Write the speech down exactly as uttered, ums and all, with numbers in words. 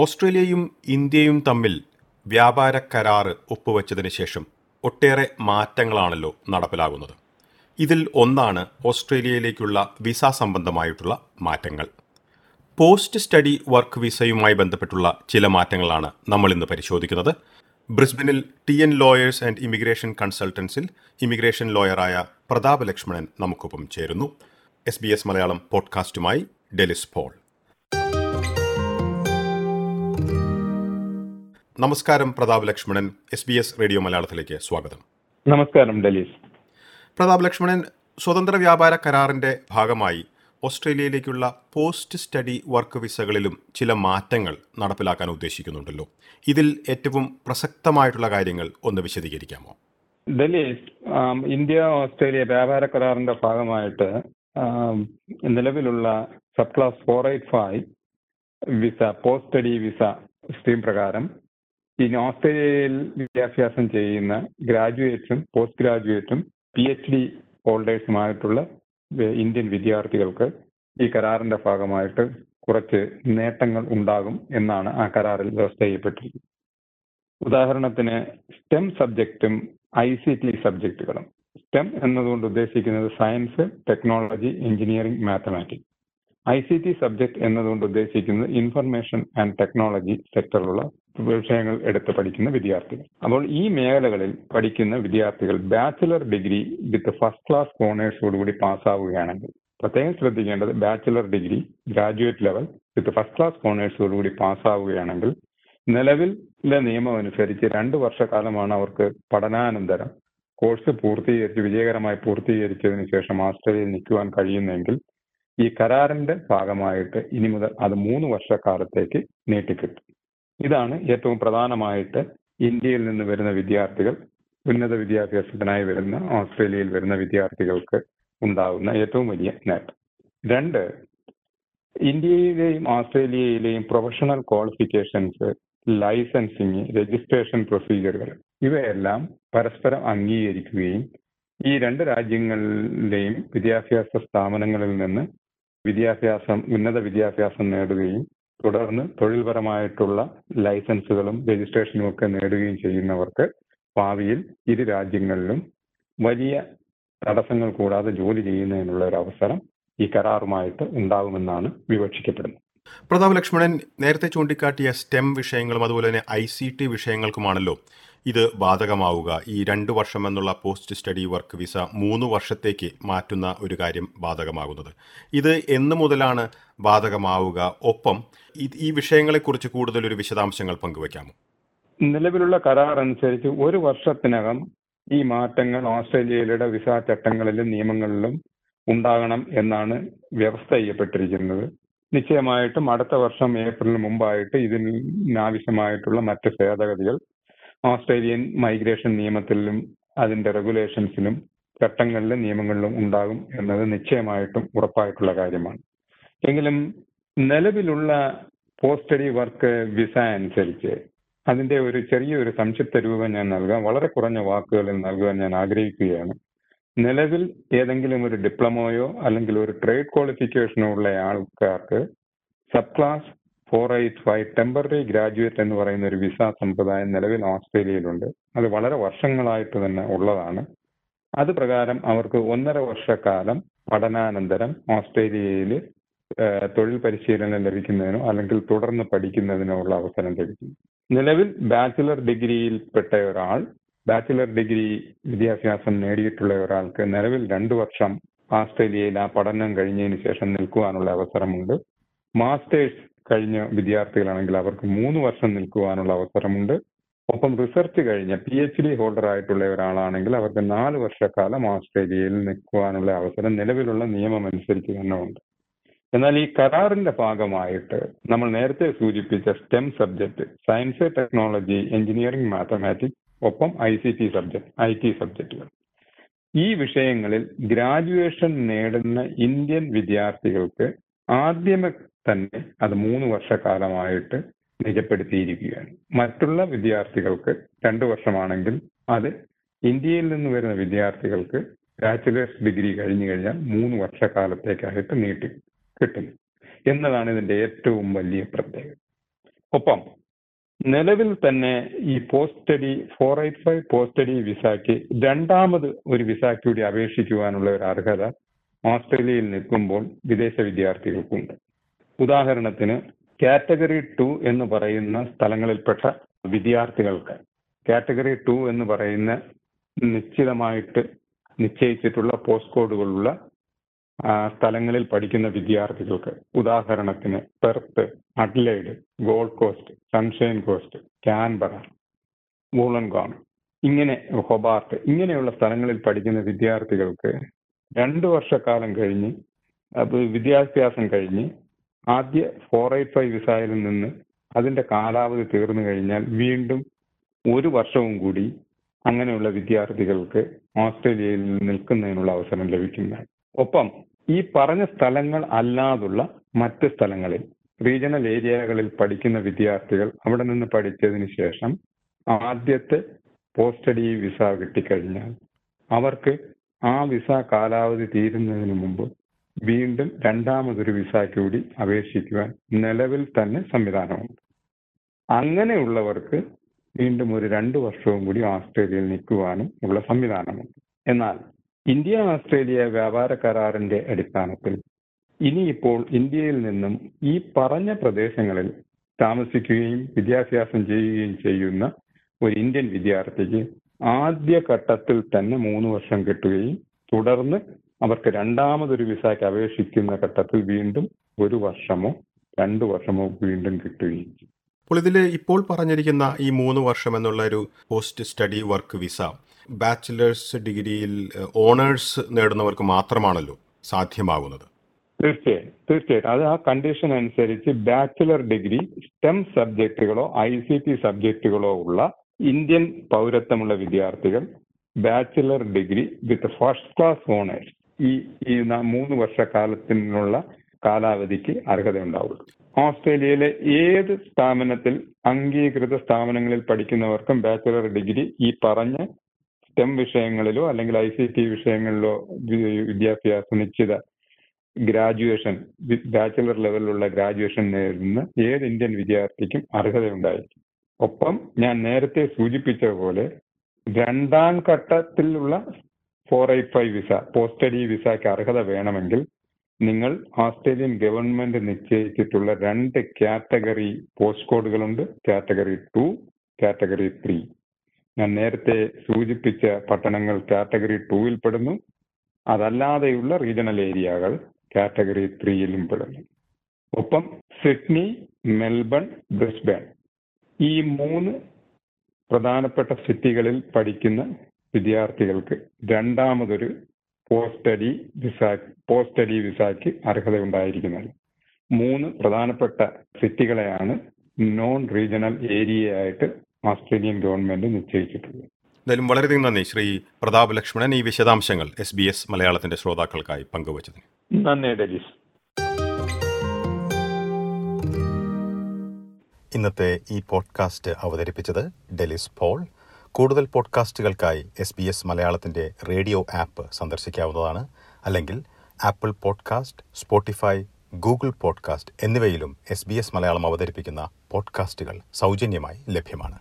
ഓസ്ട്രേലിയയും ഇന്ത്യയും തമ്മിൽ വ്യാപാര കരാറ് ഒപ്പുവെച്ചതിന് ശേഷം ഒട്ടേറെ മാറ്റങ്ങളാണല്ലോ നടപ്പിലാകുന്നത്. ഇതിൽ ഒന്നാണ് ഓസ്ട്രേലിയയിലേക്കുള്ള വിസ സംബന്ധമായിട്ടുള്ള മാറ്റങ്ങൾ. പോസ്റ്റ് സ്റ്റഡി വർക്ക് വിസയുമായി ബന്ധപ്പെട്ടുള്ള ചില മാറ്റങ്ങളാണ് നമ്മളിന്ന് പരിശോധിക്കുന്നത്. ബ്രിസ്ബനിൽ T N lawyers and immigration കൺസൾട്ടൻസിൽ ഇമിഗ്രേഷൻ ലോയറായ പ്രതാപ് ലക്ഷ്മണൻ നമുക്കൊപ്പം ചേരുന്നു. എസ് ബി എസ് മലയാളം പോഡ്കാസ്റ്റുമായി ഡെലിസ് പോൾ. നമസ്കാരം Pratap Lakshmanan, S B S radio മലയാളത്തിലേക്ക് സ്വാഗതം. നമസ്കാരം ഡെലീസ്. പ്രതാപ് ലക്ഷ്മണൻ, സ്വതന്ത്ര വ്യാപാര കരാറിന്റെ ഭാഗമായി ഓസ്ട്രേലിയയിലേക്കുള്ള പോസ്റ്റ് സ്റ്റഡി വർക്ക് വിസകളിലും ചില മാറ്റങ്ങൾ നടപ്പിലാക്കാൻ ഉദ്ദേശിക്കുന്നുണ്ടല്ലോ. ഇതിൽ ഏറ്റവും പ്രസക്തമായിട്ടുള്ള കാര്യങ്ങൾ ഒന്ന് വിശദീകരിക്കാമോ? ഡെലീസ്, ഇന്ത്യ ഓസ്ട്രേലിയ വ്യാപാര കരാറിന്റെ ഭാഗമായിട്ട് നിലവിലുള്ള subclass four eight five visa, post study visa stream പ്രകാരം ഇനി ഓസ്ട്രേലിയയിൽ വിദ്യാഭ്യാസം ചെയ്യുന്ന ഗ്രാജുവേറ്റും പോസ്റ്റ് ഗ്രാജുവേറ്റും പി എച്ച് ഡി ഹോൾഡേഴ്സുമായിട്ടുള്ള ഇന്ത്യൻ വിദ്യാർത്ഥികൾക്ക് ഈ കരാറിന്റെ ഭാഗമായിട്ട് കുറച്ച് നേട്ടങ്ങൾ ഉണ്ടാകും എന്നാണ് ആ കരാറിൽ വ്യവസ്ഥ ചെയ്യപ്പെട്ടിരിക്കുന്നത്. ഉദാഹരണത്തിന് സ്റ്റെം സബ്ജക്റ്റും ഐ സി ടി സബ്ജക്റ്റുകളും. സ്റ്റെം എന്നതുകൊണ്ട് ഉദ്ദേശിക്കുന്നത് science, technology, engineering, mathematics. I C T subject എന്നതുകൊണ്ട് ഉദ്ദേശിക്കുന്നത് ഇൻഫർമേഷൻ ആൻഡ് ടെക്നോളജി സെക്ടറിലുള്ള വിഷയങ്ങൾ എടുത്ത് പഠിക്കുന്ന വിദ്യാർത്ഥികൾ. അപ്പോൾ ഈ മേഖലകളിൽ പഠിക്കുന്ന വിദ്യാർത്ഥികൾ bachelor degree with first class ഓണേഴ്സോടുകൂടി പാസ്സാവുകയാണെങ്കിൽ, പ്രത്യേകം ശ്രദ്ധിക്കേണ്ടത് bachelor degree graduate level with first class ഓണേഴ്സോടുകൂടി പാസ്സാവുകയാണെങ്കിൽ, നിലവിലെ നിയമം അനുസരിച്ച് രണ്ട് വർഷക്കാലമാണ് അവർക്ക് പഠനാനന്തരം കോഴ്സ് പൂർത്തീകരിച്ച് വിജയകരമായി പൂർത്തീകരിച്ചതിന് ശേഷം ഓസ്ട്രേലിയയിൽ നിൽക്കുവാൻ കഴിയുന്നെങ്കിൽ, ഈ കരാറിന്റെ ഭാഗമായിട്ട് ഇനി മുതൽ അത് മൂന്ന് വർഷക്കാലത്തേക്ക് നീട്ടിക്കിട്ടും. ഇതാണ് ഏറ്റവും പ്രധാനമായിട്ട് ഇന്ത്യയിൽ നിന്ന് വരുന്ന വിദ്യാർത്ഥികൾ, ഉന്നത വിദ്യാഭ്യാസത്തിനായി വരുന്ന ഓസ്ട്രേലിയയിൽ വരുന്ന വിദ്യാർത്ഥികൾക്ക് ഉണ്ടാകുന്ന ഏറ്റവും വലിയ നേട്ടം. രണ്ട്, ഇന്ത്യയിലെയും ഓസ്ട്രേലിയയിലെയും പ്രൊഫഷണൽ ക്വാളിഫിക്കേഷൻസ്, ലൈസൻസിങ്, രജിസ്ട്രേഷൻ പ്രൊസീജിയറുകൾ ഇവയെല്ലാം പരസ്പരം അംഗീകരിക്കുകയും ഈ രണ്ട് രാജ്യങ്ങളിലെയും വിദ്യാഭ്യാസ സ്ഥാപനങ്ങളിൽ നിന്ന് വിദ്യാഭ്യാസം, ഉന്നത വിദ്യാഭ്യാസം നേടുകയും തുടർന്ന് തൊഴിൽപരമായിട്ടുള്ള ലൈസൻസുകളും രജിസ്ട്രേഷനും ഒക്കെ നേടുകയും ചെയ്യുന്നവർക്ക് ഭാവിയിൽ ഇരു രാജ്യങ്ങളിലും വലിയ തടസ്സങ്ങൾ കൂടാതെ ജോലി ചെയ്യുന്നതിനുള്ള ഒരു അവസരം ഈ കരാറുമായിട്ട് ഉണ്ടാകുമെന്നാണ് വിവക്ഷിക്കപ്പെടുന്നത്. പ്രതാപ് ലക്ഷ്മണൻ, നേരത്തെ ചൂണ്ടിക്കാട്ടിയ സ്റ്റെം വിഷയങ്ങളും അതുപോലെ തന്നെ ഐ സി ടി വിഷയങ്ങൾക്കുമാണല്ലോ ഇത് ബാധകമാവുക. ഈ രണ്ടു വർഷം എന്നുള്ള പോസ്റ്റ് സ്റ്റഡി വർക്ക് വിസ മൂന്ന് വർഷത്തേക്ക് മാറ്റുന്ന ഒരു കാര്യം ബാധകമാകുന്നത് ഇത് എന്ന് മുതലാണ് ബാധകമാവുക? ഒപ്പം ഈ വിഷയങ്ങളെക്കുറിച്ച് കൂടുതൽ ഒരു വിശദാംശങ്ങൾ പങ്കുവയ്ക്കാമോ? നിലവിലുള്ള കരാർ അനുസരിച്ച് ഒരു വർഷത്തിനകം ഈ മാറ്റങ്ങൾ ഓസ്ട്രേലിയയുടെ വിസ ചട്ടങ്ങളിലും നിയമങ്ങളിലും ഉണ്ടാകണം എന്നാണ് വ്യവസ്ഥ ചെയ്യപ്പെട്ടിരിക്കുന്നത്. നിശ്ചയമായിട്ടും അടുത്ത വർഷം ഏപ്രിലിന് മുമ്പായിട്ട് ഇതിനാവശ്യമായിട്ടുള്ള മറ്റ് ഭേദഗതികൾ ഓസ്ട്രേലിയൻ മൈഗ്രേഷൻ നിയമത്തിലും അതിന്റെ റെഗുലേഷൻസിലും ചട്ടങ്ങളിലും നിയമങ്ങളിലും ഉണ്ടാകും എന്നത് നിശ്ചയമായിട്ടും ഉറപ്പായിട്ടുള്ള കാര്യമാണ്. എങ്കിലും നിലവിലുള്ള പോസ്റ്റ് സ്റ്റഡി വർക്ക് വിസ അനുസരിച്ച് അതിന്റെ ഒരു ചെറിയൊരു സംക്ഷിപ്ത രൂപം ഞാൻ നൽകാം, വളരെ കുറഞ്ഞ വാക്കുകളിൽ നൽകുവാൻ ഞാൻ ആഗ്രഹിക്കുകയാണ്. നിലവിൽ ഏതെങ്കിലും ഒരു ഡിപ്ലോമയോ അല്ലെങ്കിൽ ഒരു ട്രേഡ് ക്വാളിഫിക്കേഷനോ ഉള്ള ആൾക്കാർക്ക് subclass four eight five temporary graduate എന്ന് പറയുന്ന ഒരു വിസ സമ്പ്രദായം നിലവിൽ ഓസ്ട്രേലിയയിലുണ്ട്. അത് വളരെ വർഷങ്ങളായിട്ട് തന്നെ ഉള്ളതാണ്. അത് പ്രകാരം അവർക്ക് ഒന്നര വർഷക്കാലം പഠനാനന്തരം ഓസ്ട്രേലിയയിൽ തൊഴിൽ പരിശീലനം ലഭിക്കുന്നതിനോ അല്ലെങ്കിൽ തുടർന്ന് പഠിക്കുന്നതിനോ ഉള്ള അവസരം ലഭിക്കുന്നു. നിലവിൽ ബാച്ചിലർ ഡിഗ്രിയിൽപ്പെട്ട ഒരാൾ, ബാച്ചിലർ ഡിഗ്രി വിദ്യാഭ്യാസം നേടിയിട്ടുള്ള ഒരാൾക്ക് നിലവിൽ രണ്ടു വർഷം ഓസ്ട്രേലിയയിൽ ആ പഠനം കഴിഞ്ഞതിന് ശേഷം നിൽക്കുവാനുള്ള അവസരമുണ്ട്. മാസ്റ്റേഴ്സ് കഴിഞ്ഞ വിദ്യാർത്ഥികളാണെങ്കിൽ അവർക്ക് മൂന്ന് വർഷം നിൽക്കുവാനുള്ള അവസരമുണ്ട്. ഒപ്പം റിസർച്ച് കഴിഞ്ഞ പി എച്ച് ഡി ഹോൾഡർ ആയിട്ടുള്ള ഒരാളാണെങ്കിൽ അവർക്ക് നാല് വർഷക്കാലം ഓസ്ട്രേലിയയിൽ നിൽക്കുവാനുള്ള അവസരം നിലവിലുള്ള നിയമം അനുസരിച്ച് തന്നെ ഉണ്ട്. എന്നാൽ ഈ കരാറിന്റെ ഭാഗമായിട്ട് നമ്മൾ നേരത്തെ സൂചിപ്പിച്ച STEM subject, science, technology, engineering, mathematics, ഒപ്പം I C T subject, I T സബ്ജക്റ്റുകൾ, ഈ വിഷയങ്ങളിൽ ഗ്രാജുവേഷൻ നേടുന്ന ഇന്ത്യൻ വിദ്യാർത്ഥികൾക്ക് ആദ്യമേ തന്നെ അത് മൂന്ന് വർഷക്കാലമായിട്ട് നിജപ്പെടുത്തിയിരിക്കുകയാണ്. മറ്റുള്ള വിദ്യാർത്ഥികൾക്ക് രണ്ടു വർഷമാണെങ്കിൽ അത് ഇന്ത്യയിൽ നിന്ന് വരുന്ന വിദ്യാർത്ഥികൾക്ക് ബാച്ചിലേഴ്സ് ഡിഗ്രി കഴിഞ്ഞു കഴിഞ്ഞാൽ മൂന്ന് വർഷക്കാലത്തേക്കായിട്ട് നീട്ടി കിട്ടുന്നു എന്നതാണ് ഇതിന്റെ ഏറ്റവും വലിയ പ്രത്യേകത. ഒപ്പം നിലവിൽ തന്നെ ഈ post study four eight five post study വിസയ്ക്ക് രണ്ടാമത് ഒരു വിസയ്ക്ക് കൂടി അപേക്ഷിക്കുവാനുള്ള ഒരു അർഹത ഓസ്ട്രേലിയയിൽ നിൽക്കുമ്പോൾ വിദേശ വിദ്യാർത്ഥികൾക്കുണ്ട്. ഉദാഹരണത്തിന് കാറ്റഗറി ടു എന്ന് പറയുന്ന സ്ഥലങ്ങളിൽപ്പെട്ട വിദ്യാർത്ഥികൾക്ക് കാറ്റഗറി ടു എന്ന് പറയുന്ന നിശ്ചിതമായിട്ട് നിശ്ചയിച്ചിട്ടുള്ള പോസ്റ്റ് കോഡുകളുള്ള സ്ഥലങ്ങളിൽ പഠിക്കുന്ന വിദ്യാർത്ഥികൾക്ക്, ഉദാഹരണത്തിന് Perth, Adelaide, Gold Coast, Sunshine Coast, Canberra, Wollongong, ഇങ്ങനെ ഹൊബാർട്ട്, ഇങ്ങനെയുള്ള സ്ഥലങ്ങളിൽ പഠിക്കുന്ന വിദ്യാർത്ഥികൾക്ക് രണ്ടു വർഷക്കാലം കഴിഞ്ഞ് വിദ്യാഭ്യാസം കഴിഞ്ഞ് ആദ്യ ഫോർ എയ്റ്റ് ഫൈവ് വിസയിൽ നിന്ന് അതിന്റെ കാലാവധി തീർന്നു കഴിഞ്ഞാൽ വീണ്ടും ഒരു വർഷവും കൂടി അങ്ങനെയുള്ള വിദ്യാർത്ഥികൾക്ക് ഓസ്ട്രേലിയയിൽ നിൽക്കുന്നതിനുള്ള അവസരം ലഭിക്കുന്നതാണ്. ഒപ്പം ഈ പറഞ്ഞ സ്ഥലങ്ങൾ അല്ലാതുള്ള മറ്റ് സ്ഥലങ്ങളിൽ റീജിയണൽ ഏരിയകളിൽ പഠിക്കുന്ന വിദ്യാർത്ഥികൾ അവിടെ നിന്ന് പഠിച്ചതിന് ശേഷം ആദ്യത്തെ പോസ്റ്റ് സ്റ്റഡി വിസ കിട്ടിക്കഴിഞ്ഞാൽ അവർക്ക് ആ വിസ കാലാവധി തീരുന്നതിന് മുമ്പ് വീണ്ടും രണ്ടാമതൊരു വിസയ്ക്ക് കൂടി അപേക്ഷിക്കുവാൻ നിലവിൽ തന്നെ സംവിധാനമുണ്ട്. അങ്ങനെയുള്ളവർക്ക് വീണ്ടും ഒരു രണ്ടു വർഷവും കൂടി ഓസ്ട്രേലിയയിൽ നിൽക്കുവാനും ഉള്ള സംവിധാനമുണ്ട്. എന്നാൽ ഇന്ത്യ ഓസ്ട്രേലിയ വ്യാപാര കരാറിന്റെ അടിസ്ഥാനത്തിൽ ഇനിയിപ്പോൾ ഇന്ത്യയിൽ നിന്നും ഈ പറഞ്ഞ പ്രദേശങ്ങളിൽ താമസിക്കുകയും വിദ്യാഭ്യാസം ചെയ്യുകയും ചെയ്യുന്ന ഒരു ഇന്ത്യൻ വിദ്യാർത്ഥിക്ക് ആദ്യ ഘട്ടത്തിൽ തന്നെ മൂന്ന് വർഷം കിട്ടുകയും തുടർന്ന് അവർക്ക് രണ്ടാമതൊരു വിസയ്ക്ക് അപേക്ഷിക്കുന്ന ഘട്ടത്തിൽ വീണ്ടും ഒരു വർഷമോ രണ്ടു വർഷമോ വീണ്ടും കിട്ടുകയും ചെയ്യും. അപ്പോൾ ഇതിൽ ഇപ്പോൾ പറഞ്ഞിരിക്കുന്ന ഈ മൂന്ന് വർഷം എന്നുള്ള ഒരു post study work visa bachelor's ഡിഗ്രിയിൽ ഓണേഴ്സ് നേടുന്നവർക്ക് മാത്രമാണല്ലോ സാധ്യമാകുന്നത്. തീർച്ചയായും തീർച്ചയായിട്ടും അത് ആ കണ്ടീഷൻ അനുസരിച്ച് ബാച്ചിലർ ഡിഗ്രി സ്റ്റെം സബ്ജക്റ്റുകളോ ഐ സി ടി സബ്ജക്റ്റുകളോ ഉള്ള ഇന്ത്യൻ പൗരത്വമുള്ള വിദ്യാർത്ഥികൾ bachelor degree with first class honours ഈ ഈ മൂന്ന് വർഷക്കാലത്തിനുള്ള കാലാവധിക്ക് അർഹതയുണ്ടാവുള്ളൂ. ഓസ്ട്രേലിയയിലെ ഏത് സ്ഥാപനത്തിൽ അംഗീകൃത സ്ഥാപനങ്ങളിൽ പഠിക്കുന്നവർക്കും ബാച്ചിലർ ഡിഗ്രി ഈ പറഞ്ഞ സ്റ്റെം വിഷയങ്ങളിലോ അല്ലെങ്കിൽ ഐ സി ടി വിഷയങ്ങളിലോ വിദ്യാഭ്യാസ നിശ്ചിത ഗ്രാജുവേഷൻ ബാച്ചിലർ ലെവലിലുള്ള ഗ്രാജുവേഷൻ നേടുന്ന ഏത് ഇന്ത്യൻ വിദ്യാർത്ഥിക്കും അർഹതയുണ്ടായിരിക്കും. ഒപ്പം ഞാൻ നേരത്തെ സൂചിപ്പിച്ചതുപോലെ രണ്ടാം ഘട്ടത്തിലുള്ള four eight five visa post study വിസയ്ക്ക് അർഹത വേണമെങ്കിൽ നിങ്ങൾ ഓസ്ട്രേലിയൻ ഗവൺമെന്റ് നിശ്ചയിച്ചിട്ടുള്ള രണ്ട് കാറ്റഗറി പോസ്റ്റ് കോഡുകളുണ്ട്, കാറ്റഗറി ടു, കാറ്റഗറി ത്രീ. ഞാൻ നേരത്തെ സൂചിപ്പിച്ച പട്ടണങ്ങൾ കാറ്റഗറി ടൂവിൽ പെടുന്നു. അതല്ലാതെയുള്ള റീജിയണൽ ഏരിയകൾ കാറ്റഗറി ത്രീയിലും പെടുന്നു. ഒപ്പം സിഡ്നി, മെൽബൺ, ബ്രിസ്ബേൺ ഈ മൂന്ന് പ്രധാനപ്പെട്ട സിറ്റികളിൽ പഠിക്കുന്ന വിദ്യാർത്ഥികൾക്ക് രണ്ടാമതൊരു post study visa post study വിസയ്ക്ക് അർഹത ഉണ്ടായിരിക്കുന്നത്. മൂന്ന് പ്രധാനപ്പെട്ട സിറ്റികളെയാണ് നോൺ റീജിയണൽ ഏരിയ ആയിട്ട് ഓസ്ട്രേലിയൻ ഗവൺമെന്റ് നിശ്ചയിച്ചിട്ടുള്ളത്. എന്തായാലും വളരെയധികം നന്ദി ശ്രീ പ്രതാപ് ലക്ഷ്മണൻ ഈ വിശദാംശങ്ങൾ എസ് ബി എസ് മലയാളത്തിന്റെ ശ്രോതാക്കൾക്കായി പങ്കുവച്ചതിന്. നന്ദി ഡെലിസ്. ഇന്നത്തെ ഈ പോഡ്കാസ്റ്റ് അവതരിപ്പിച്ചത് ഡെലിസ് പോൾ. കൂടുതൽ പോഡ്കാസ്റ്റുകൾക്കായി എസ് ബി എസ് മലയാളത്തിൻ്റെ റേഡിയോ ആപ്പ് സന്ദർശിക്കാവുന്നതാണ്. അല്ലെങ്കിൽ Apple podcast, Spotify, Google podcast എന്നിവയിലും എസ് ബി എസ് മലയാളം അവതരിപ്പിക്കുന്ന പോഡ്കാസ്റ്റുകൾ സൗജന്യമായി ലഭ്യമാണ്.